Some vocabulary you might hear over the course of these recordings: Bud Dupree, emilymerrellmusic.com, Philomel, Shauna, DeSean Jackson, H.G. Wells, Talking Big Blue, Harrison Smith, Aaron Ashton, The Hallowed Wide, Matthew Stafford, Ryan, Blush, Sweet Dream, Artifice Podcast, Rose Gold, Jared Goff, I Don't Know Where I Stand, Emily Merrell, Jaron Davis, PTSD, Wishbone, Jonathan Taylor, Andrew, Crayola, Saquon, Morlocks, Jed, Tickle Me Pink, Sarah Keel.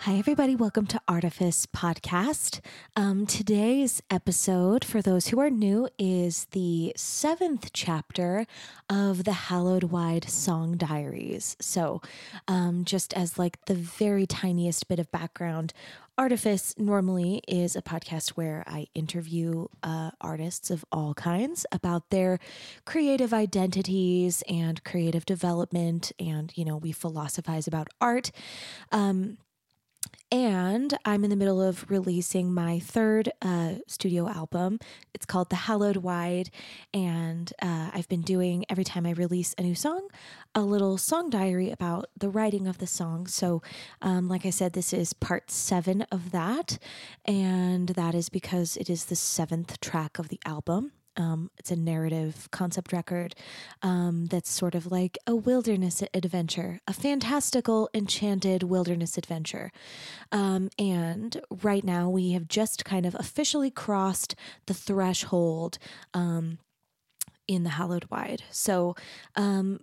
Hi, everybody. Welcome to Artifice Podcast. Today's episode, for those who are new, is the 7th chapter of The Hallowed Wide Song Diaries. So just as like the very tiniest bit of background, Artifice normally is a podcast where I interview artists of all kinds about their creative identities and creative development. And, you know, we philosophize about art. And I'm in the middle of releasing my 3rd studio album. It's called The Hallowed Wide. And I've been doing, every time I release a new song, a little song diary about the writing of the song. So like I said, this is part 7 of that. And that is because it is the 7th track of the album. It's a narrative concept record that's sort of like a wilderness adventure, a fantastical, enchanted wilderness adventure. And right now we have just kind of officially crossed the threshold in the Hallowed Wide. So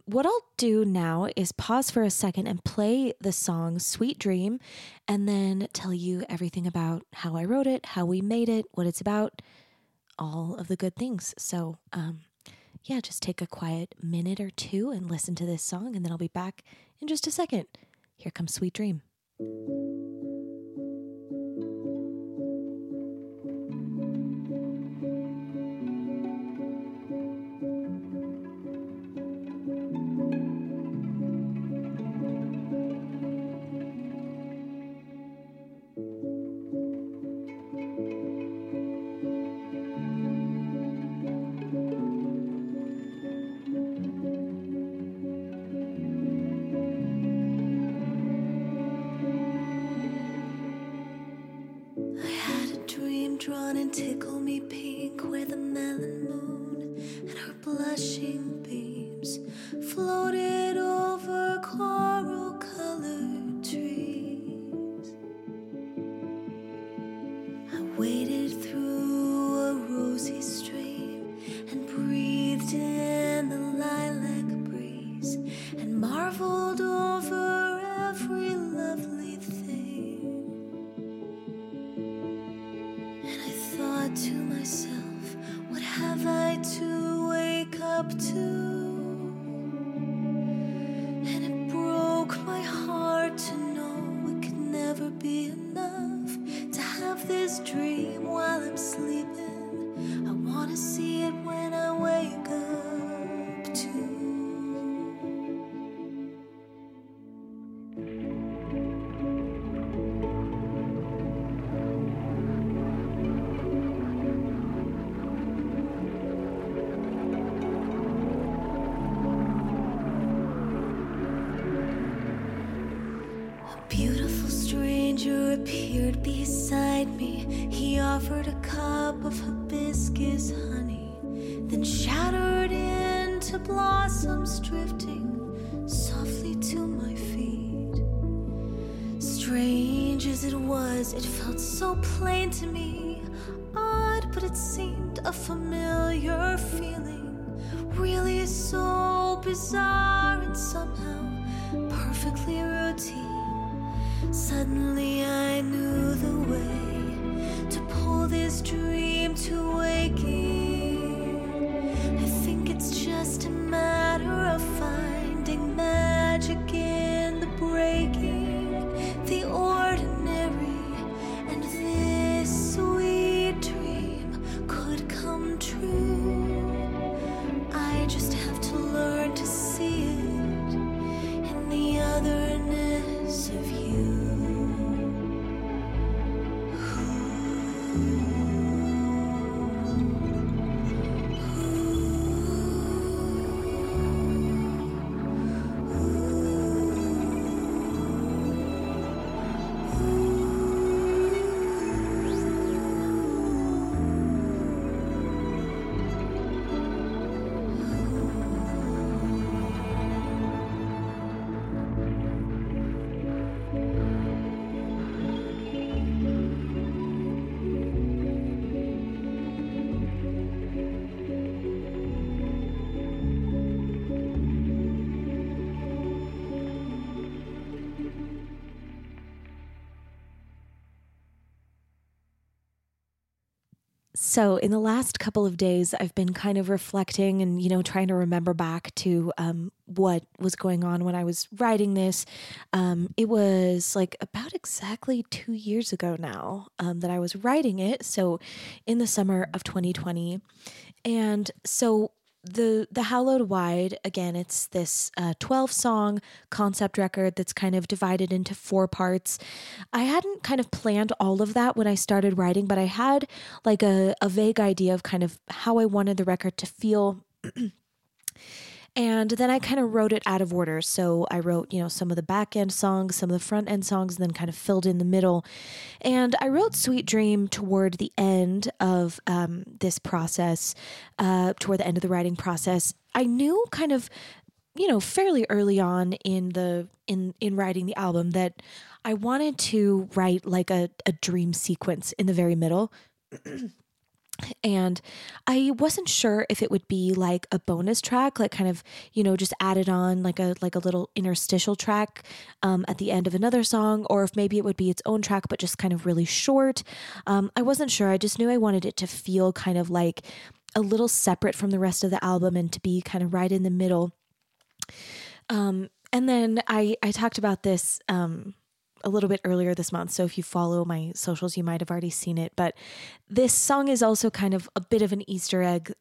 what I'll do now is pause for a second and play the song Sweet Dream and then tell you everything about how I wrote it, how we made it, what it's about, all of the good things. So, yeah, just take a quiet minute or two and listen to this song, and then I'll be back in just a second. Here comes Sweet Dream. Drawn in Tickle Me Pink, where the melon moon and her blushing beams floated over coral-colored trees. I waded through a rosy stream and breathed in the lilac breeze and marveled over every lovely thing. To myself, what have I to wake up to? And it broke my heart to know it could never be enough to have this dream while I'm sleeping. I want to see it when I wake up too. It felt so plain to me, odd, but it seemed a familiar feeling, really so bizarre and somehow perfectly routine. Suddenly I knew the way to pull this dream to waking. I think it's just a matter of finding magic in the breaking, the ordinary. I just have to learn to see it in the otherness of you. Ooh. Ooh. So in the last couple of days, I've been kind of reflecting and, you know, trying to remember back to what was going on when I was writing this. It was like about exactly 2 years ago now that I was writing it. So in the summer of 2020. And so The Hallowed Wide, again, it's this 12-song concept record that's kind of divided into four parts. I hadn't kind of planned all of that when I started writing, but I had like a vague idea of kind of how I wanted the record to feel. And then I kind of wrote it out of order. So I wrote, you know, some of the back end songs, some of the front end songs, and then kind of filled in the middle. And I wrote Sweet Dream toward the end of this process, toward the end of the writing process. I knew kind of, you know, fairly early on in writing the album that I wanted to write like a dream sequence in the very middle. And I wasn't sure if it would be like a bonus track, like kind of, you know, just added on like a little interstitial track at the end of another song, or if maybe it would be its own track, but just kind of really short. I wasn't sure. I just knew I wanted it to feel kind of like a little separate from the rest of the album and to be kind of right in the middle. And then I talked about this a little bit earlier this month. So if you follow my socials, you might've already seen it, but this song is also kind of a bit of an Easter egg.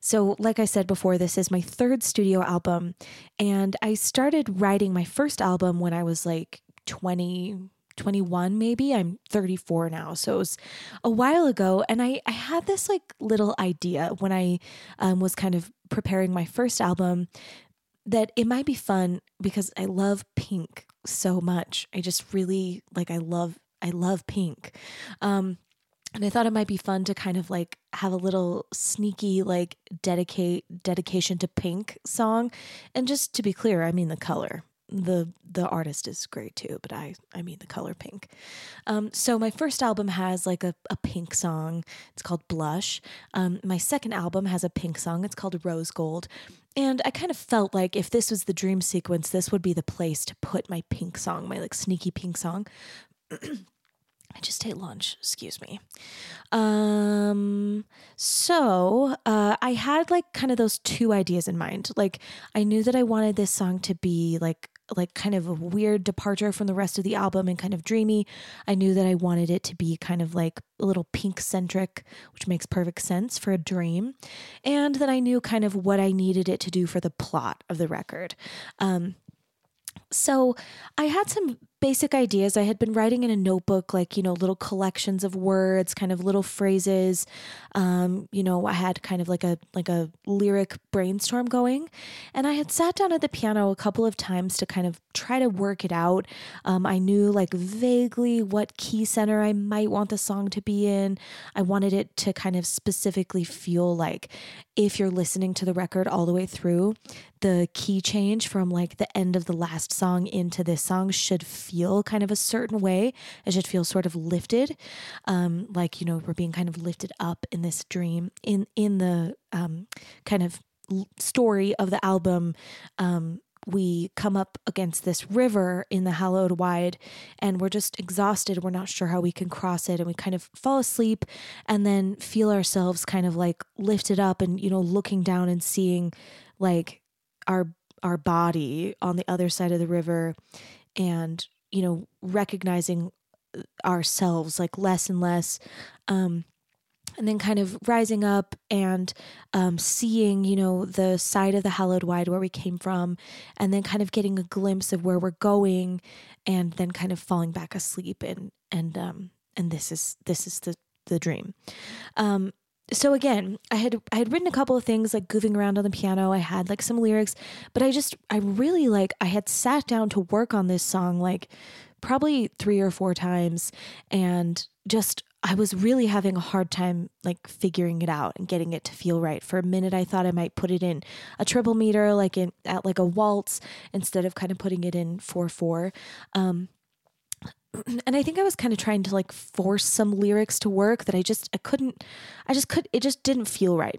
So like I said before, this is my third studio album, and I started writing my first album when I was like 21, maybe. I'm 34 now. So it was a while ago. And I had this like little idea when I was kind of preparing my first album that it might be fun because I love pink so much. I just really like, I love pink. And I thought it might be fun to kind of like have a little sneaky, like dedication to pink song. And just to be clear, I mean the color, the artist is great too, but I mean the color pink. So my first album has like a pink song. It's called Blush. My second album has a pink song. It's called Rose Gold. And I kind of felt like if this was the dream sequence, this would be the place to put my pink song, my like sneaky pink song. I just ate lunch, excuse me. So I had like kind of those two ideas in mind. Like I knew that I wanted this song to be like kind of a weird departure from the rest of the album and kind of dreamy. I knew that I wanted it to be kind of like a little pink centric, which makes perfect sense for a dream. And then I knew kind of what I needed it to do for the plot of the record. So I had some basic ideas. I had been writing in a notebook, like, you know, little collections of words, kind of little phrases. You know, I had kind of like a lyric brainstorm going, and I had sat down at the piano a couple of times to kind of try to work it out. I knew like vaguely what key center I might want the song to be in. I wanted it to kind of specifically feel like if you're listening to the record all the way through, the key change from like the end of the last song into this song should feel kind of a certain way. It should feel sort of lifted, like, you know, we're being kind of lifted up in this dream in the kind of story of the album. We come up against this river in the Hallowed Wide, and we're just exhausted. We're not sure how we can cross it, and we kind of fall asleep and then feel ourselves kind of like lifted up and, you know, looking down and seeing like our body on the other side of the river, and, you know, recognizing ourselves like less and less, and then kind of rising up and seeing, you know, the side of the Hallowed Wide where we came from, and then kind of getting a glimpse of where we're going, and then kind of falling back asleep. And this is the dream. So again, I had written a couple of things like goofing around on the piano. I had like some lyrics, but I had sat down to work on this song like probably 3 or 4 times, and just I was really having a hard time like figuring it out and getting it to feel right. For a minute, I thought I might put it in a triple meter, like at like a waltz, instead of kind of putting it in 4/4. And I think I was kind of trying to like force some lyrics to work that it just didn't feel right.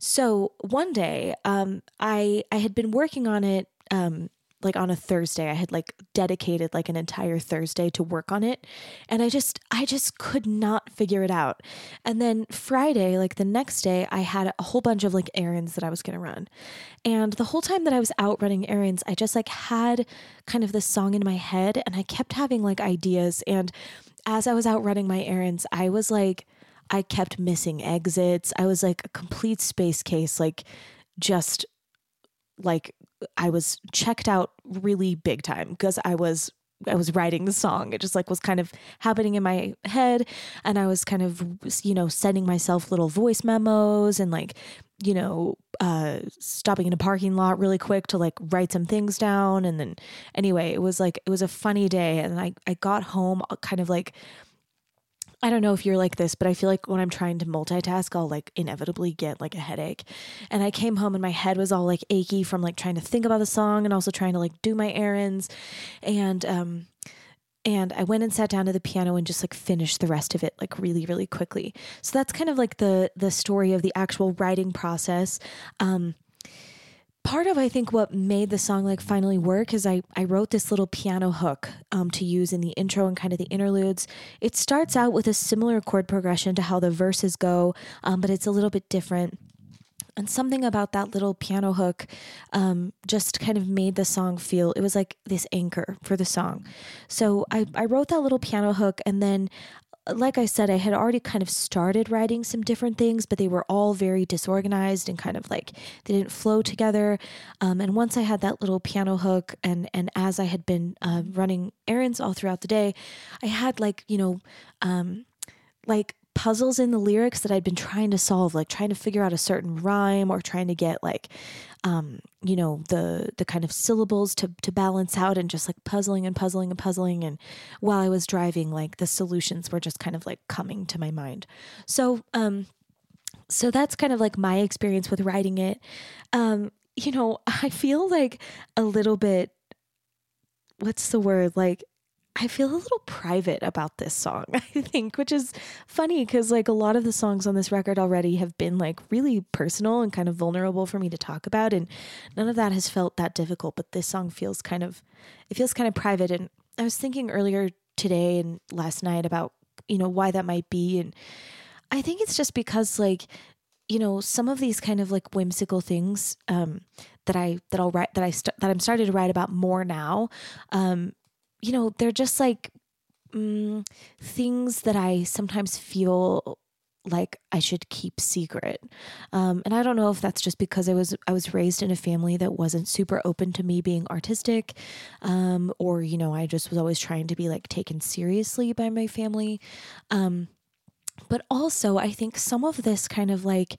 So one day, I had been working on it, like on a Thursday. I had like dedicated like an entire Thursday to work on it. And I just could not figure it out. And then Friday, like the next day, I had a whole bunch of like errands that I was going to run. And the whole time that I was out running errands, I just like had kind of this song in my head, and I kept having like ideas. And as I was out running my errands, I was like, I kept missing exits. I was like a complete space case, like just like I was checked out really big time because I was writing the song. It just like was kind of happening in my head, and I was kind of, you know, sending myself little voice memos and like, you know, stopping in a parking lot really quick to like write some things down. And then anyway, it was a funny day, and I got home kind of like, I don't know if you're like this, but I feel like when I'm trying to multitask, I'll like inevitably get like a headache. And I came home and my head was all like achy from like trying to think about the song and also trying to like do my errands. And I went and sat down to the piano and just like finished the rest of it like really, really quickly. So that's kind of like the story of the actual writing process. Part of, I think, what made the song like finally work is I wrote this little piano hook to use in the intro and kind of the interludes. It starts out with a similar chord progression to how the verses go, but it's a little bit different. And something about that little piano hook just kind of made the song feel, it was like this anchor for the song. So I wrote that little piano hook, and then like I said, I had already kind of started writing some different things, but they were all very disorganized and kind of like they didn't flow together. And once I had that little piano hook, and as I had been running errands all throughout the day, I had like, you know, like puzzles in the lyrics that I'd been trying to solve, like trying to figure out a certain rhyme or trying to get like, you know, the kind of syllables to balance out, and just like puzzling. And while I was driving, like the solutions were just kind of like coming to my mind. So that's kind of like my experience with writing it. You know, I feel like a little bit, what's the word? Like, I feel a little private about this song, I think, which is funny because like a lot of the songs on this record already have been like really personal and kind of vulnerable for me to talk about. And none of that has felt that difficult, but this song feels kind of private. And I was thinking earlier today and last night about, you know, why that might be. And I think it's just because like, you know, some of these kind of like whimsical things, that I'm starting to write about more now, you know, they're just like things that I sometimes feel like I should keep secret. And I don't know if that's just because I was raised in a family that wasn't super open to me being artistic, or, you know, I just was always trying to be like taken seriously by my family. But also I think some of this kind of like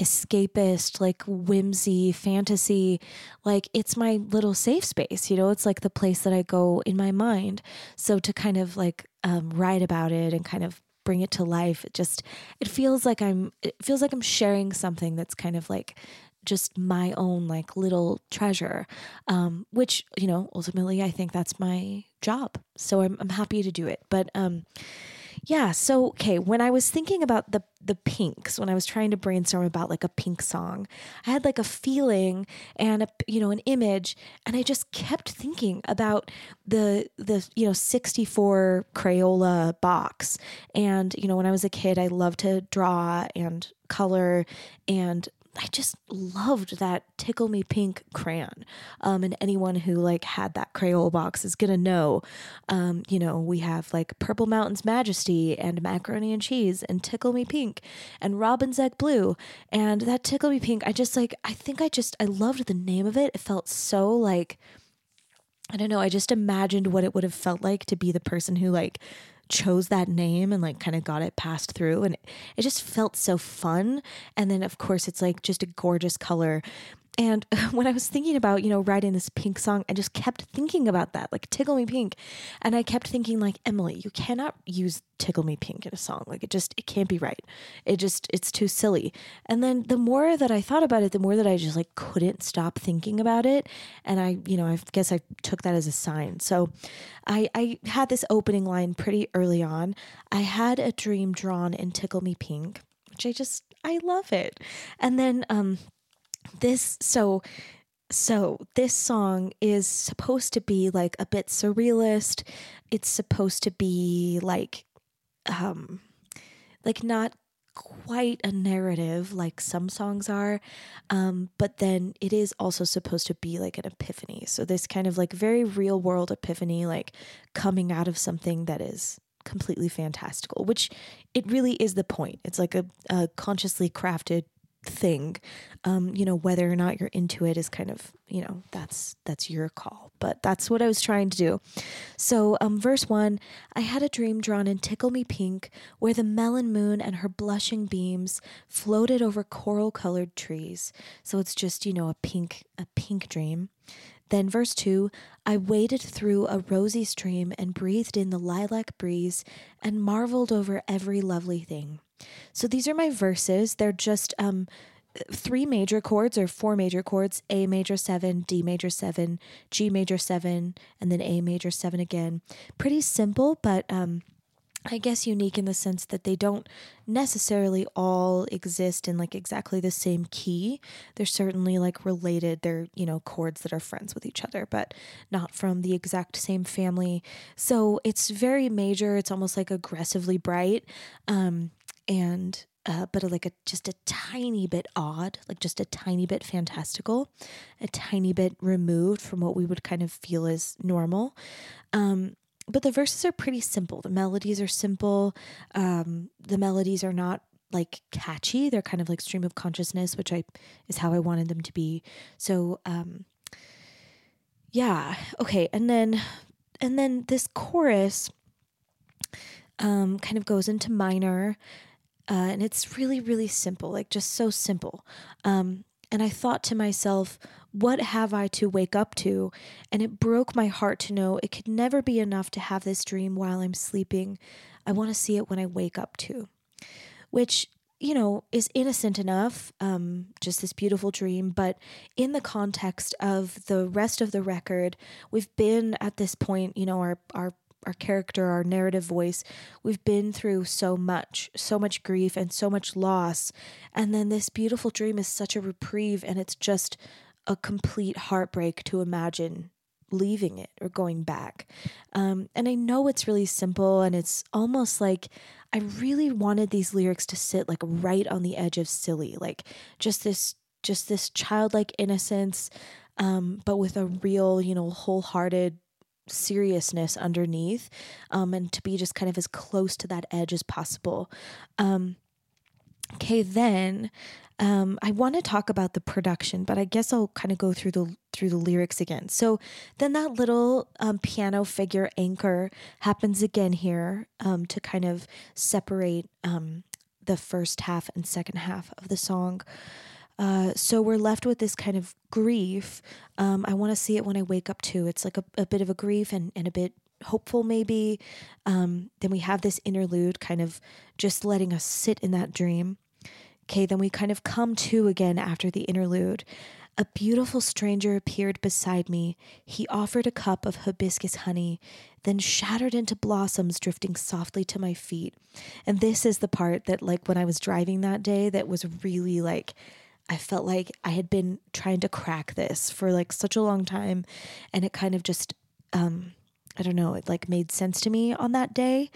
escapist, like whimsy, fantasy, like it's my little safe space, you know, it's like the place that I go in my mind. So to kind of like write about it and kind of bring it to life, it feels like I'm sharing something that's kind of like just my own like little treasure, which, you know, ultimately I think that's my job. So I'm happy to do it. But yeah. So, okay. When I was thinking about the pinks, when I was trying to brainstorm about like a pink song, I had like a feeling and a, you know, an image, and I just kept thinking about the, you know, 64 Crayola box. And, you know, when I was a kid, I loved to draw and color, and I just loved that Tickle Me Pink crayon. And anyone who like had that Crayola box is going to know, you know, we have like Purple Mountain's Majesty and Macaroni and Cheese and Tickle Me Pink and Robin's Egg Blue. And that Tickle Me Pink, I loved the name of it. It felt so like, I don't know, I just imagined what it would have felt like to be the person who like chose that name and like kind of got it passed through, and it just felt so fun. And then of course it's like just a gorgeous color. And when I was thinking about, you know, writing this pink song, I just kept thinking about that, like Tickle Me Pink. And I kept thinking like, Emily, you cannot use Tickle Me Pink in a song. Like it can't be right. It's too silly. And then the more that I thought about it, the more that I just like couldn't stop thinking about it. And I guess I took that as a sign. So I had this opening line pretty early on. I had a dream drawn in Tickle Me Pink, which I love it. And then, So this song is supposed to be like a bit surrealist. It's supposed to be like not quite a narrative like some songs are, but then it is also supposed to be like an epiphany. So this kind of like very real world epiphany, like coming out of something that is completely fantastical, which it really is the point. It's like a consciously crafted thing. Whether or not you're into it is kind of, that's your call, but that's what I was trying to do. So, verse 1, I had a dream drawn in Tickle Me Pink, where the melon moon and her blushing beams floated over coral colored trees. So it's just, a pink dream. Then verse 2, I waded through a rosy stream and breathed in the lilac breeze and marveled over every lovely thing. So these are my verses. They're just 3 major chords or 4 major chords, A major 7, D major 7, G major 7, and then A major 7 again. Pretty simple, but I guess unique in the sense that they don't necessarily all exist in like exactly the same key. They're certainly like related. They're, chords that are friends with each other, but not from the exact same family. So it's very major. It's almost like aggressively bright. But like just a tiny bit odd, like just a tiny bit fantastical, a tiny bit removed from what we would kind of feel is normal. But the verses are pretty simple. The melodies are simple. The melodies are not like catchy. They're kind of like stream of consciousness, which is how I wanted them to be. So, yeah. Okay. And then this chorus, kind of goes into minor, and it's really, really simple, like just so simple. And I thought to myself, what have I to wake up to? And it broke my heart to know it could never be enough to have this dream while I'm sleeping. I want to see it when I wake up to, which, is innocent enough, just this beautiful dream. But in the context of the rest of the record, we've been at this point, our character, our narrative voice, we've been through so much grief and so much loss. And then this beautiful dream is such a reprieve, and it's just a complete heartbreak to imagine leaving it or going back. And I know it's really simple, and it's almost like I really wanted these lyrics to sit like right on the edge of silly, like just this childlike innocence, but with a real, wholehearted seriousness underneath, and to be just kind of as close to that edge as possible. Okay, then I want to talk about the production, but I guess I'll kind of go through the lyrics again. So then that little piano figure anchor happens again here, to kind of separate the first half and second half of the song. So we're left with this kind of grief. I want to see it when I wake up too. It's like a bit of a grief and a bit hopeful maybe. Then we have this interlude kind of just letting us sit in that dream. Okay, then we kind of come to again after the interlude. A beautiful stranger appeared beside me. He offered a cup of hibiscus honey, then shattered into blossoms drifting softly to my feet. And this is the part that like when I was driving that day, that was really like, I felt like I had been trying to crack this for like such a long time. And it kind of just, I don't know, it like made sense to me on that day.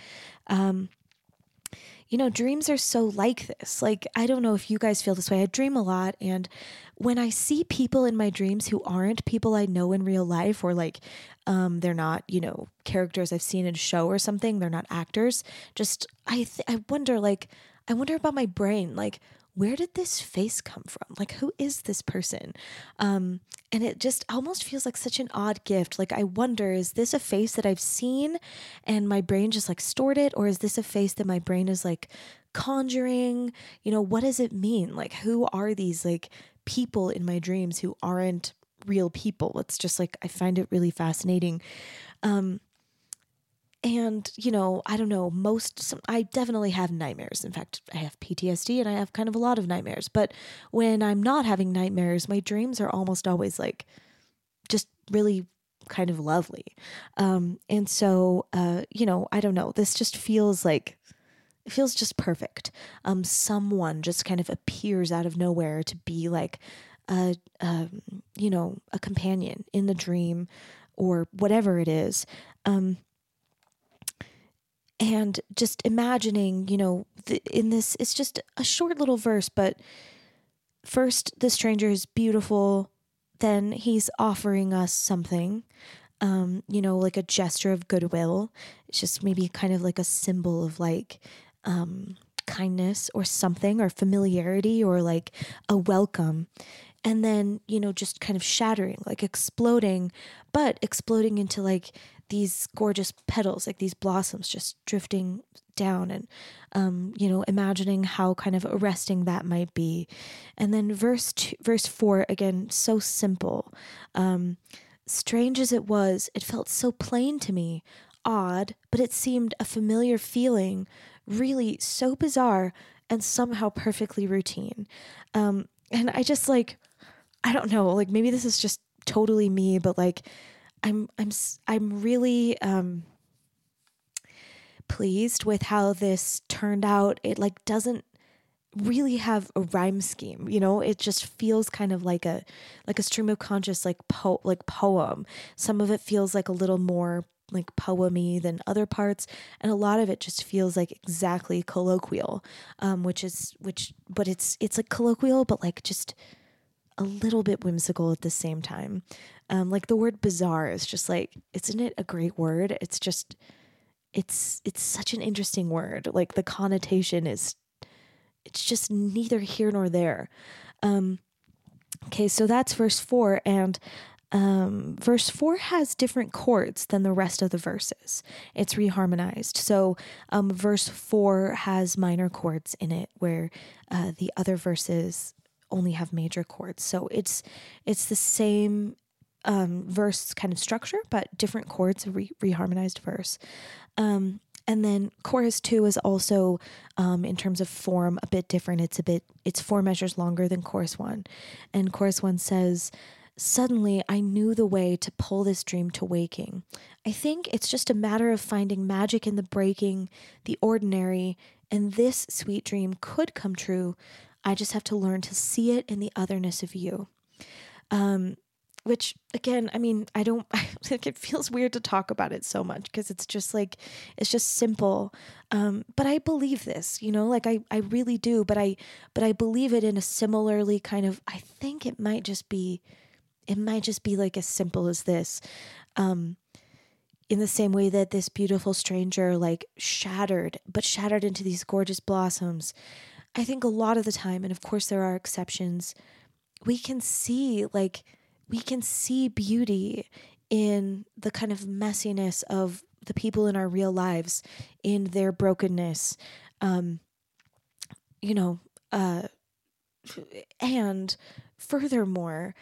Dreams are so like this. Like, I don't know if you guys feel this way. I dream a lot. And when I see people in my dreams who aren't people I know in real life, or like, they're not, characters I've seen in a show or something, they're not actors. Just, I wonder about my brain. Like, where did this face come from? Like, who is this person? And it just almost feels like such an odd gift. Like, I wonder, is this a face that I've seen and my brain just like stored it? Or is this a face that my brain is like conjuring? What does it mean? Like, who are these like people in my dreams who aren't real people? It's just like, I find it really fascinating. And, I don't know, I definitely have nightmares. In fact, I have PTSD and I have kind of a lot of nightmares. But when I'm not having nightmares, my dreams are almost always like just really kind of lovely. And so, I don't know, this just feels like, it feels just perfect. Someone just kind of appears out of nowhere to be like a companion in the dream or whatever it is. And just imagining, in this, it's just a short little verse, but first, the stranger is beautiful. Then he's offering us something, like a gesture of goodwill. It's just maybe kind of like a symbol of kindness or something, or familiarity, or like a welcome. And then, just kind of shattering, like exploding, but exploding into like these gorgeous petals, like these blossoms just drifting down, and, imagining how kind of arresting that might be. And then verse 4, again, so simple. Strange as it was, it felt so plain to me, odd, but it seemed a familiar feeling, really so bizarre and somehow perfectly routine. And I just I don't know, maybe this is just totally me, but I'm really pleased with how this turned out. It doesn't really have a rhyme scheme, it just feels kind of like a stream of conscious, poem. Some of it feels like a little more poemy than other parts, and a lot of it just feels exactly colloquial, but it's colloquial, but just a little bit whimsical at the same time. The word bizarre is just isn't it a great word? It's just, it's such an interesting word. The connotation is, it's just neither here nor there. Okay. So that's verse 4, and, verse 4 has different chords than the rest of the verses. It's reharmonized. So, verse 4 has minor chords in it, where, the other verses only have major chords. So it's the same, verse kind of structure, but different chords, a reharmonized verse. And then chorus 2 is also, in terms of form, a bit different. It's 4 measures longer than chorus 1, and chorus 1 says, "Suddenly, I knew the way to pull this dream to waking. I think it's just a matter of finding magic in the breaking, the ordinary, and this sweet dream could come true. I just have to learn to see it in the otherness of you." Which, again, it feels weird to talk about it so much, because it's just it's just simple. But I believe this, I really do, but I believe it in a similarly kind of, I think it might just be as simple as this. In the same way that this beautiful stranger shattered into these gorgeous blossoms, I think a lot of the time, and of course there are exceptions, we can see beauty in the kind of messiness of the people in our real lives, in their brokenness, and furthermore,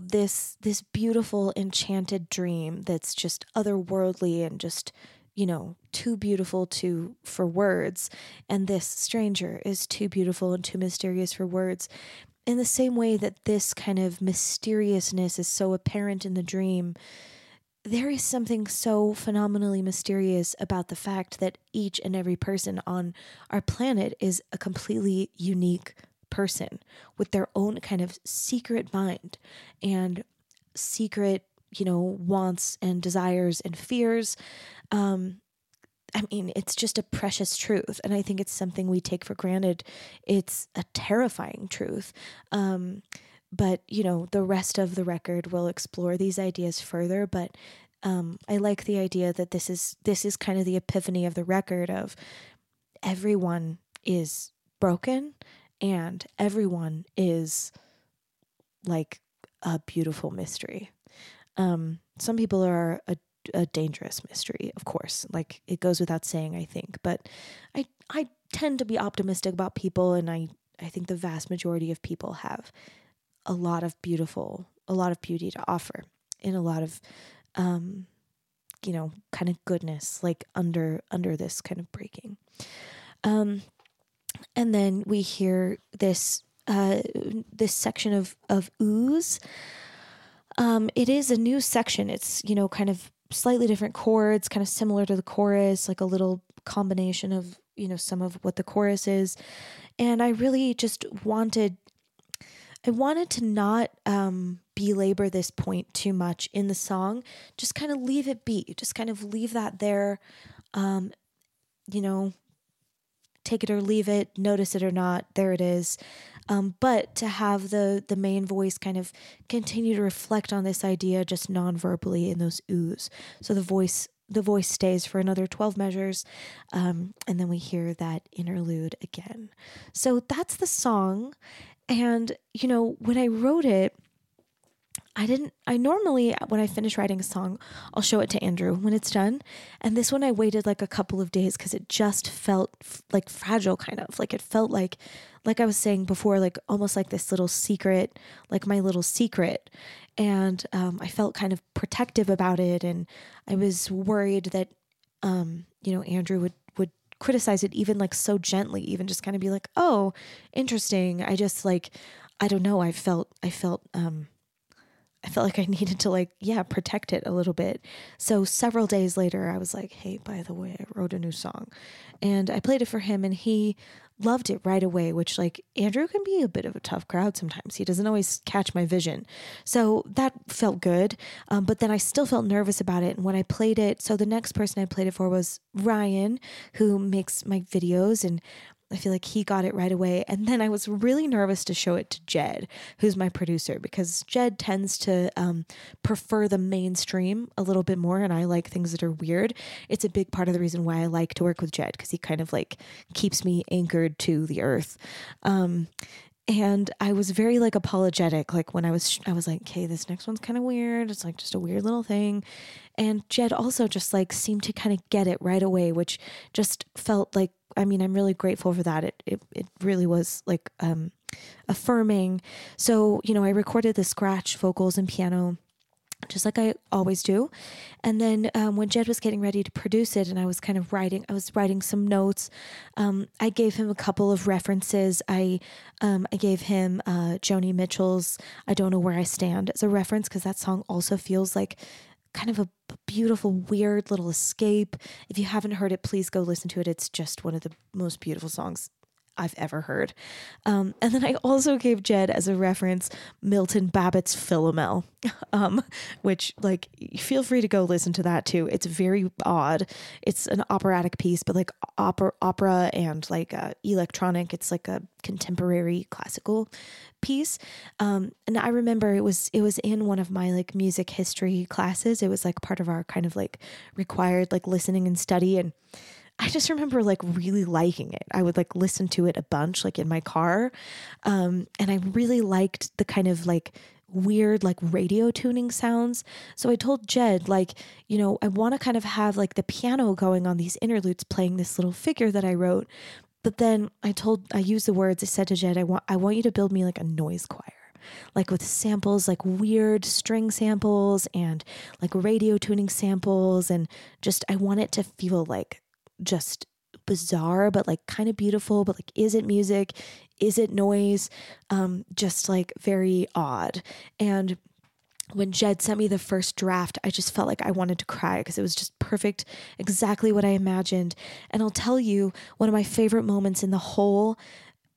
this beautiful enchanted dream that's just otherworldly and just, too beautiful for words. And this stranger is too beautiful and too mysterious for words. In the same way that this kind of mysteriousness is so apparent in the dream, there is something so phenomenally mysterious about the fact that each and every person on our planet is a completely unique person with their own kind of secret mind and secret, wants and desires and fears. It's just a precious truth. And I think it's something we take for granted. It's a terrifying truth. But, the rest of the record will explore these ideas further. But I like the idea that this is kind of the epiphany of the record, of everyone is broken and everyone is like a beautiful mystery. Some people are a dangerous mystery, of course, it goes without saying, I think, but I tend to be optimistic about people. And I think the vast majority of people have a lot of beauty to offer, and a lot of, kind of goodness, under this kind of breaking. And then we hear this section of ooze. It is a new section. It's, kind of slightly different chords, kind of similar to the chorus, a little combination of, some of what the chorus is. And I really just wanted, I wanted to not belabor this point too much in the song, just kind of leave it be, just kind of leave that there, you know, take it or leave it, notice it or not, there it is. But to have the main voice kind of continue to reflect on this idea just non-verbally in those oohs. So the voice stays for another 12 measures, and then we hear that interlude again. So that's the song. And, you know, when I wrote it, I normally, when I finish writing a song, I'll show it to Andrew when it's done. And this one I waited like a couple of days because it just felt like fragile, kind of like it felt like I was saying before, like almost like this little secret, like my little secret. And I felt kind of protective about it. And I was worried that, you know, Andrew would criticize it even like so gently, even just kind of be like, oh, interesting. I just like, I don't know. I felt like I needed to protect it a little bit. So several days later, I was like, hey, by the way, I wrote a new song. And I played it for him and he loved it right away, which like Andrew can be a bit of a tough crowd sometimes. He doesn't always catch my vision. So that felt good. But then I still felt nervous about it. And when I played it, so the next person I played it for was Ryan, who makes my videos, and I feel like he got it right away. And then I was really nervous to show it to Jed, who's my producer, because Jed tends to prefer the mainstream a little bit more. And I like things that are weird. It's a big part of the reason why I like to work with Jed, because he kind of like keeps me anchored to the earth. And I was very like apologetic. Like when I was like, okay, this next one's kind of weird. It's like just a weird little thing. And Jed also just like seemed to kind of get it right away, which just felt like, I mean, I'm really grateful for that. It really was like, affirming. So, you know, I recorded the scratch vocals and piano just like I always do. And then, when Jed was getting ready to produce it and I was kind of writing some notes. I gave him a couple of references. I gave him, Joni Mitchell's I Don't Know Where I Stand as a reference, 'cause that song also feels like kind of a beautiful, weird little escape. If you haven't heard it, please go listen to it. It's just one of the most beautiful songs I've ever heard. And then I also gave Jed as a reference Milton Babbitt's Philomel, which like feel free to go listen to that too. It's very odd. It's an operatic piece, but like opera and like electronic. It's like a contemporary classical piece. And I remember it was in one of my like music history classes. It was like part of our kind of like required like listening and study, and I just remember like really liking it. I would like listen to it a bunch, like in my car. And I really liked the kind of like weird, like radio tuning sounds. So I told Jed, like, you know, I want to kind of have like the piano going on these interludes playing this little figure that I wrote. But then I used the words, I said to Jed, I want you to build me like a noise choir, like with samples, like weird string samples and like radio tuning samples. And just, I want it to feel like just bizarre, but like kind of beautiful, but like, is it music? Is it noise? Just like very odd. And when Jed sent me the first draft, I just felt like I wanted to cry because it was just perfect, exactly what I imagined. And I'll tell you, one of my favorite moments in the whole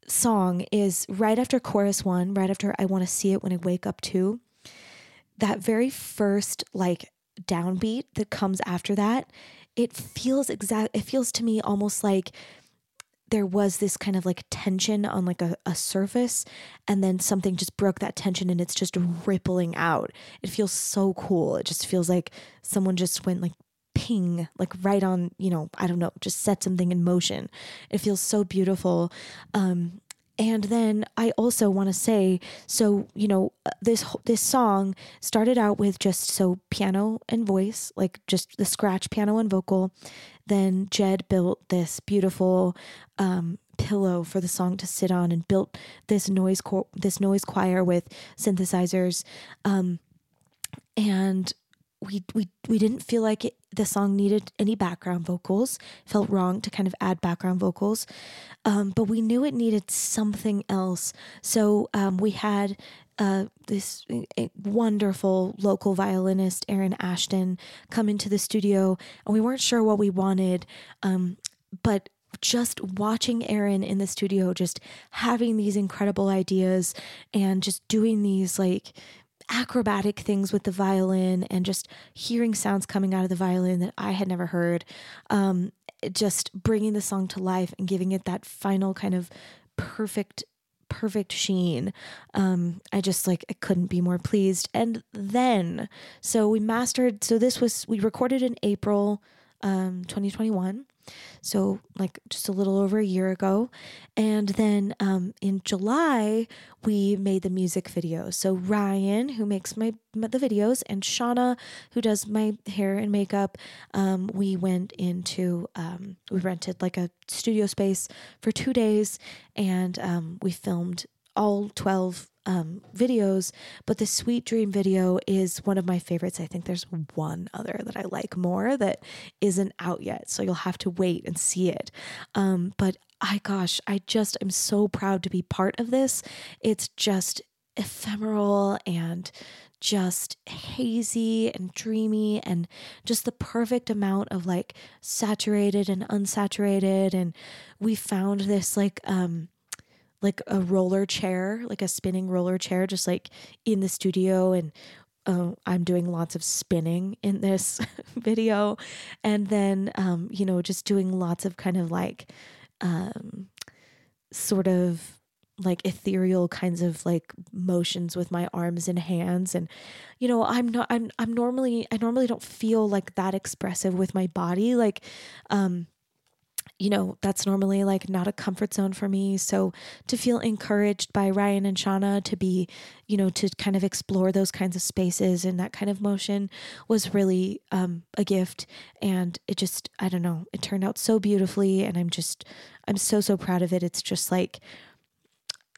song is right after chorus one, right after I Want to See It When I Wake Up Too, that very first like downbeat that comes after that. It feels to me almost like there was this kind of like tension on like a surface, and then something just broke that tension and it's just rippling out. It feels so cool. It just feels like someone just went like ping, like right on, you know, I don't know, just set something in motion. It feels so beautiful. And then I also want to say, so, you know, this song started out with just so piano and voice, like just the scratch piano and vocal. Then Jed built this beautiful pillow for the song to sit on and built this noise choir with synthesizers. And we didn't feel like the song needed any background vocals. Felt wrong to kind of add background vocals. But we knew it needed something else. So we had this wonderful local violinist, Aaron Ashton, come into the studio, and we weren't sure what we wanted. But just watching Aaron in the studio, just having these incredible ideas and just doing these like acrobatic things with the violin and just hearing sounds coming out of the violin that I had never heard. Just bringing the song to life and giving it that final kind of perfect sheen. I couldn't be more pleased. And then, we recorded in April, 2021. So like just a little over a year ago. And then in July, we made the music video. So Ryan, who makes the videos, and Shauna, who does my hair and makeup, we went into, we rented like a studio space for 2 days, and we filmed all 12 videos, but the Sweet Dream video is one of my favorites. I think there's one other that I like more that isn't out yet, so you'll have to wait and see it. But I'm so proud to be part of this. It's just ephemeral and just hazy and dreamy and just the perfect amount of like saturated and unsaturated. And we found this like a roller chair, like a spinning roller chair, just like in the studio. And I'm doing lots of spinning in this video. And then, just doing lots of kind of like, sort of like ethereal kinds of like motions with my arms and hands. And, I normally don't feel like that expressive with my body. Like, that's normally like not a comfort zone for me. So to feel encouraged by Ryan and Shauna to be, to kind of explore those kinds of spaces and that kind of motion was really a gift. And it just, I don't know, it turned out so beautifully. And I'm so, so proud of it. It's just like,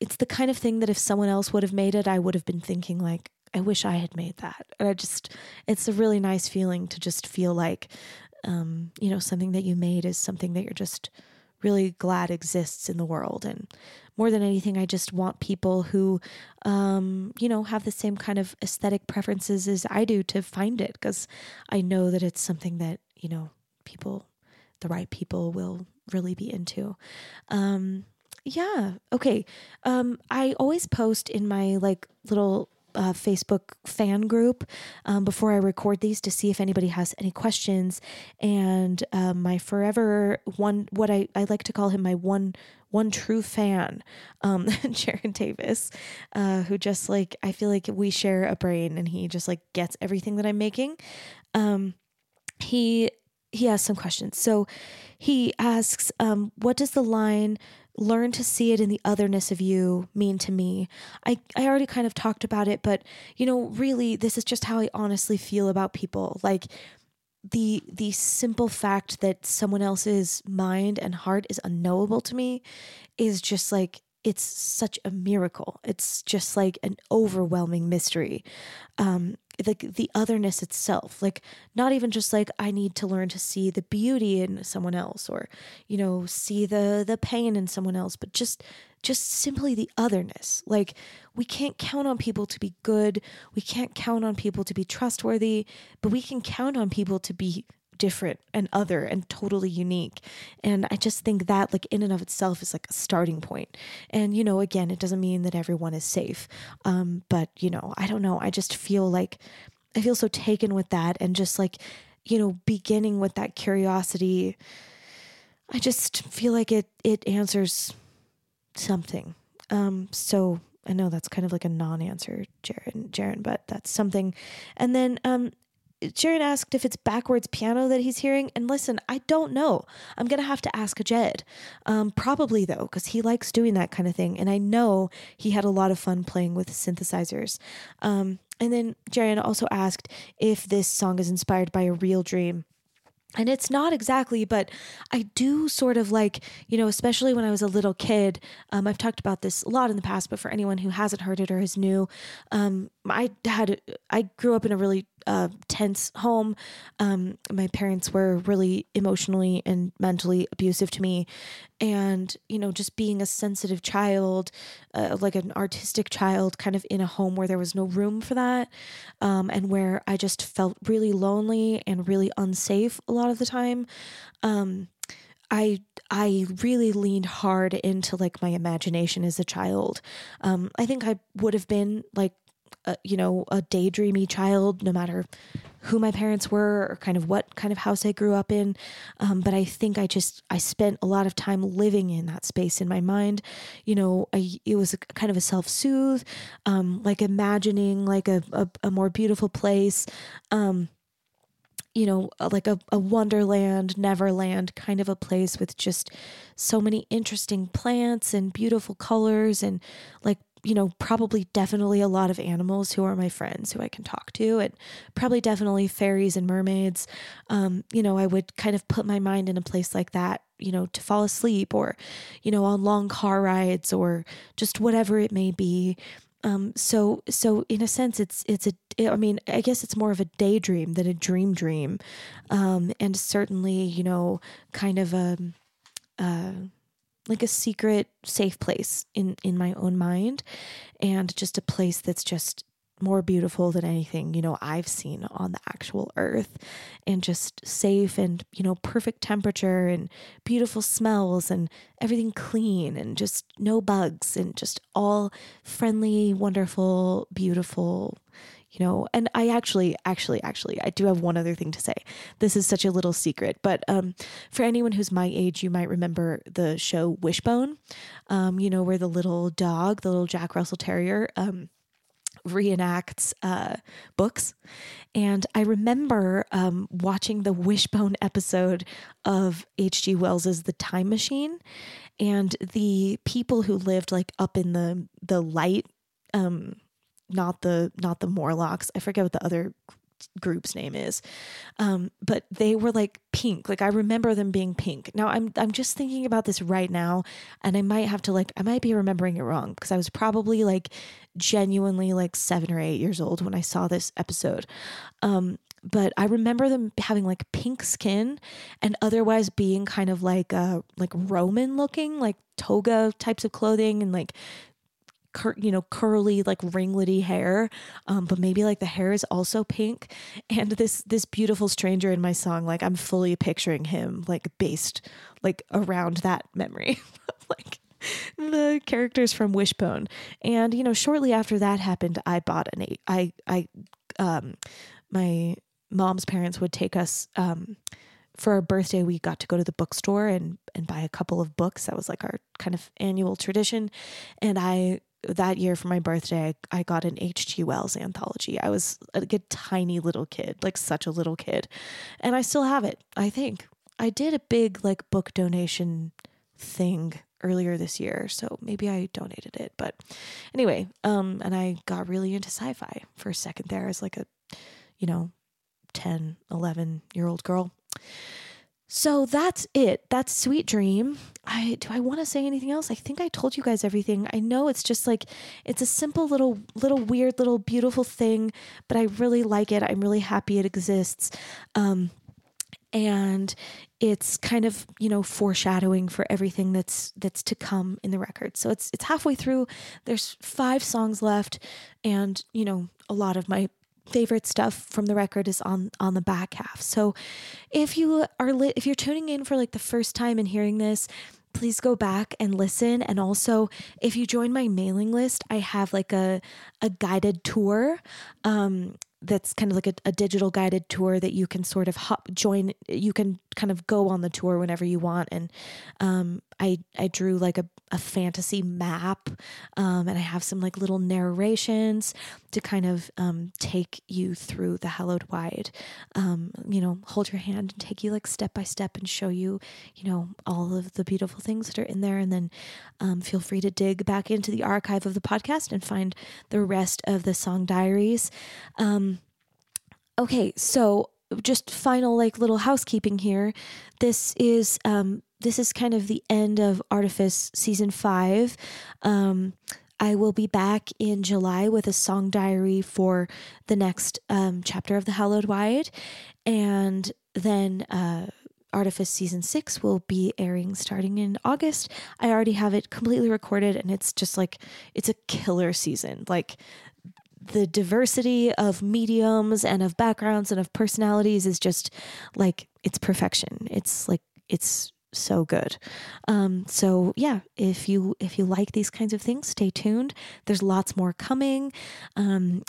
it's the kind of thing that if someone else would have made it, I would have been thinking like, I wish I had made that. And it's a really nice feeling to just feel like, something that you made is something that you're just really glad exists in the world. And more than anything, I just want people who, have the same kind of aesthetic preferences as I do to find it, because I know that it's something that, the right people will really be into. Okay. I always post in my like little Facebook fan group before I record these to see if anybody has any questions. And my forever one, what I like to call him my one true fan, Jaron Davis, who just like, I feel like we share a brain and he just like gets everything that I'm making. He has some questions. So he asks, what does the line "learn to see it in the otherness of you" mean to me? I already kind of talked about it, but really this is just how I honestly feel about people. Like the simple fact that someone else's mind and heart is unknowable to me is just like, it's such a miracle. It's just like an overwhelming mystery. Like the otherness itself, like not even just like I need to learn to see the beauty in someone else or, see the pain in someone else, but just simply the otherness. Like we can't count on people to be good. We can't count on people to be trustworthy, but we can count on people to be different and other and totally unique. And I just think that like in and of itself is like a starting point. And, again, it doesn't mean that everyone is safe. But I don't know. I just feel like I feel so taken with that. And just like, beginning with that curiosity, I just feel like it answers something. So I know that's kind of like a non-answer, Jaron, but that's something. And then, Jaron asked if it's backwards piano that he's hearing. And listen, I don't know. I'm going to have to ask Jed. Probably though, because he likes doing that kind of thing. And I know he had a lot of fun playing with synthesizers. And then Jaron also asked if this song is inspired by a real dream. And it's not exactly, but I do sort of like, especially when I was a little kid, I've talked about this a lot in the past, but for anyone who hasn't heard it or is new, I grew up in a really tense home. My parents were really emotionally and mentally abusive to me. And, just being a sensitive child, like an artistic child, kind of in a home where there was no room for that. And where I just felt really lonely and really unsafe a lot of the time. I really leaned hard into like my imagination as a child. I think I would have been like, a daydreamy child, no matter who my parents were or kind of what kind of house I grew up in. But I think I spent a lot of time living in that space in my mind. It was kind of a self-soothe, like imagining like a more beautiful place, like a Wonderland, Neverland kind of a place with just so many interesting plants and beautiful colors and like, probably definitely a lot of animals who are my friends who I can talk to, and probably definitely fairies and mermaids. I would kind of put my mind in a place like that, to fall asleep or, on long car rides or just whatever it may be. So in a sense, I guess it's more of a daydream than a dream. And certainly, kind of, like a secret safe place in my own mind, and just a place that's just more beautiful than anything, I've seen on the actual earth, and just safe and, perfect temperature and beautiful smells and everything clean and just no bugs and just all friendly, wonderful, beautiful, and I actually, I do have one other thing to say. This is such a little secret, but, for anyone who's my age, you might remember the show Wishbone, where the little Jack Russell Terrier, reenacts books. And I remember watching the Wishbone episode of H.G. Wells's The Time Machine, and the people who lived like up in the light, not the Morlocks. I forget what the other group's name is. But they were like pink. Like I remember them being pink. Now I'm just thinking about this right now, and I might be remembering it wrong, because I was probably like genuinely like 7 or 8 years old when I saw this episode. But I remember them having like pink skin and otherwise being kind of like Roman looking, like toga types of clothing and like curly, like ringlety hair. But maybe like the hair is also pink, and this beautiful stranger in my song, like I'm fully picturing him like based like around that memory, like the characters from Wishbone. And, shortly after that happened, I bought my mom's parents would take us, for our birthday, we got to go to the bookstore and buy a couple of books. That was like our kind of annual tradition. And that year for my birthday, I got an H.G. Wells anthology. I was a tiny little kid, like such a little kid. And I still have it, I think. I did a big like book donation thing earlier this year, so maybe I donated it. But anyway, and I got really into sci-fi for a second there as like a, 10, 11-year-old girl. So that's it. That's Sweet Dream. Do I want to say anything else? I think I told you guys everything. I know it's just like, it's a simple little weird, little beautiful thing, but I really like it. I'm really happy it exists. And it's kind of, foreshadowing for everything that's to come in the record. So it's halfway through. There's 5 songs left, and, a lot of my favorite stuff from the record is on the back half. So if you're tuning in for like the first time and hearing this, please go back and listen. And also, if you join my mailing list, I have like a guided tour, that's kind of like a digital guided tour that you can sort of join. You can kind of go on the tour whenever you want. And, I drew like a fantasy map, and I have some like little narrations to kind of, take you through the Hallowed Wide, hold your hand and take you like step by step and show you, all of the beautiful things that are in there. And then, feel free to dig back into the archive of the podcast and find the rest of the song diaries. Okay. So just final, like little housekeeping here. This is kind of the end of Artifice season 5. I will be back in July with a song diary for the next chapter of the Hallowed Wide. And then Artifice season 6 will be airing starting in August. I already have it completely recorded, and it's just like, it's a killer season. Like the diversity of mediums and of backgrounds and of personalities is just like, it's perfection. It's like, it's so good. So yeah, if you like these kinds of things, stay tuned. There's lots more coming.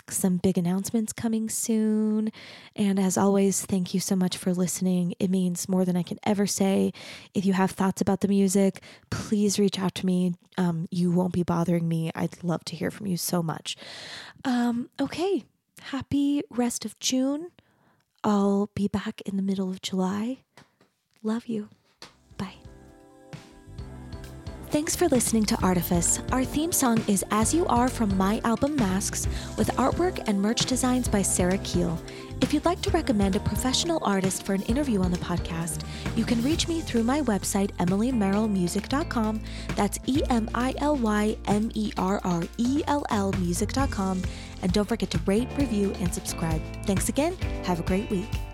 Some big announcements coming soon. And as always, thank you so much for listening. It means more than I can ever say. If you have thoughts about the music, please reach out to me. You won't be bothering me. I'd love to hear from you so much. Okay. Happy rest of June. I'll be back in the middle of July. Love you. Bye. Thanks for listening to Artifice. Our theme song is As You Are from my album Masks, with artwork and merch designs by Sarah Keel. If you'd like to recommend a professional artist for an interview on the podcast, you can reach me through my website, emilymerrellmusic.com. that's emilymerrellmusic.com. And don't forget to rate, review, and subscribe. Thanks again. Have a great week.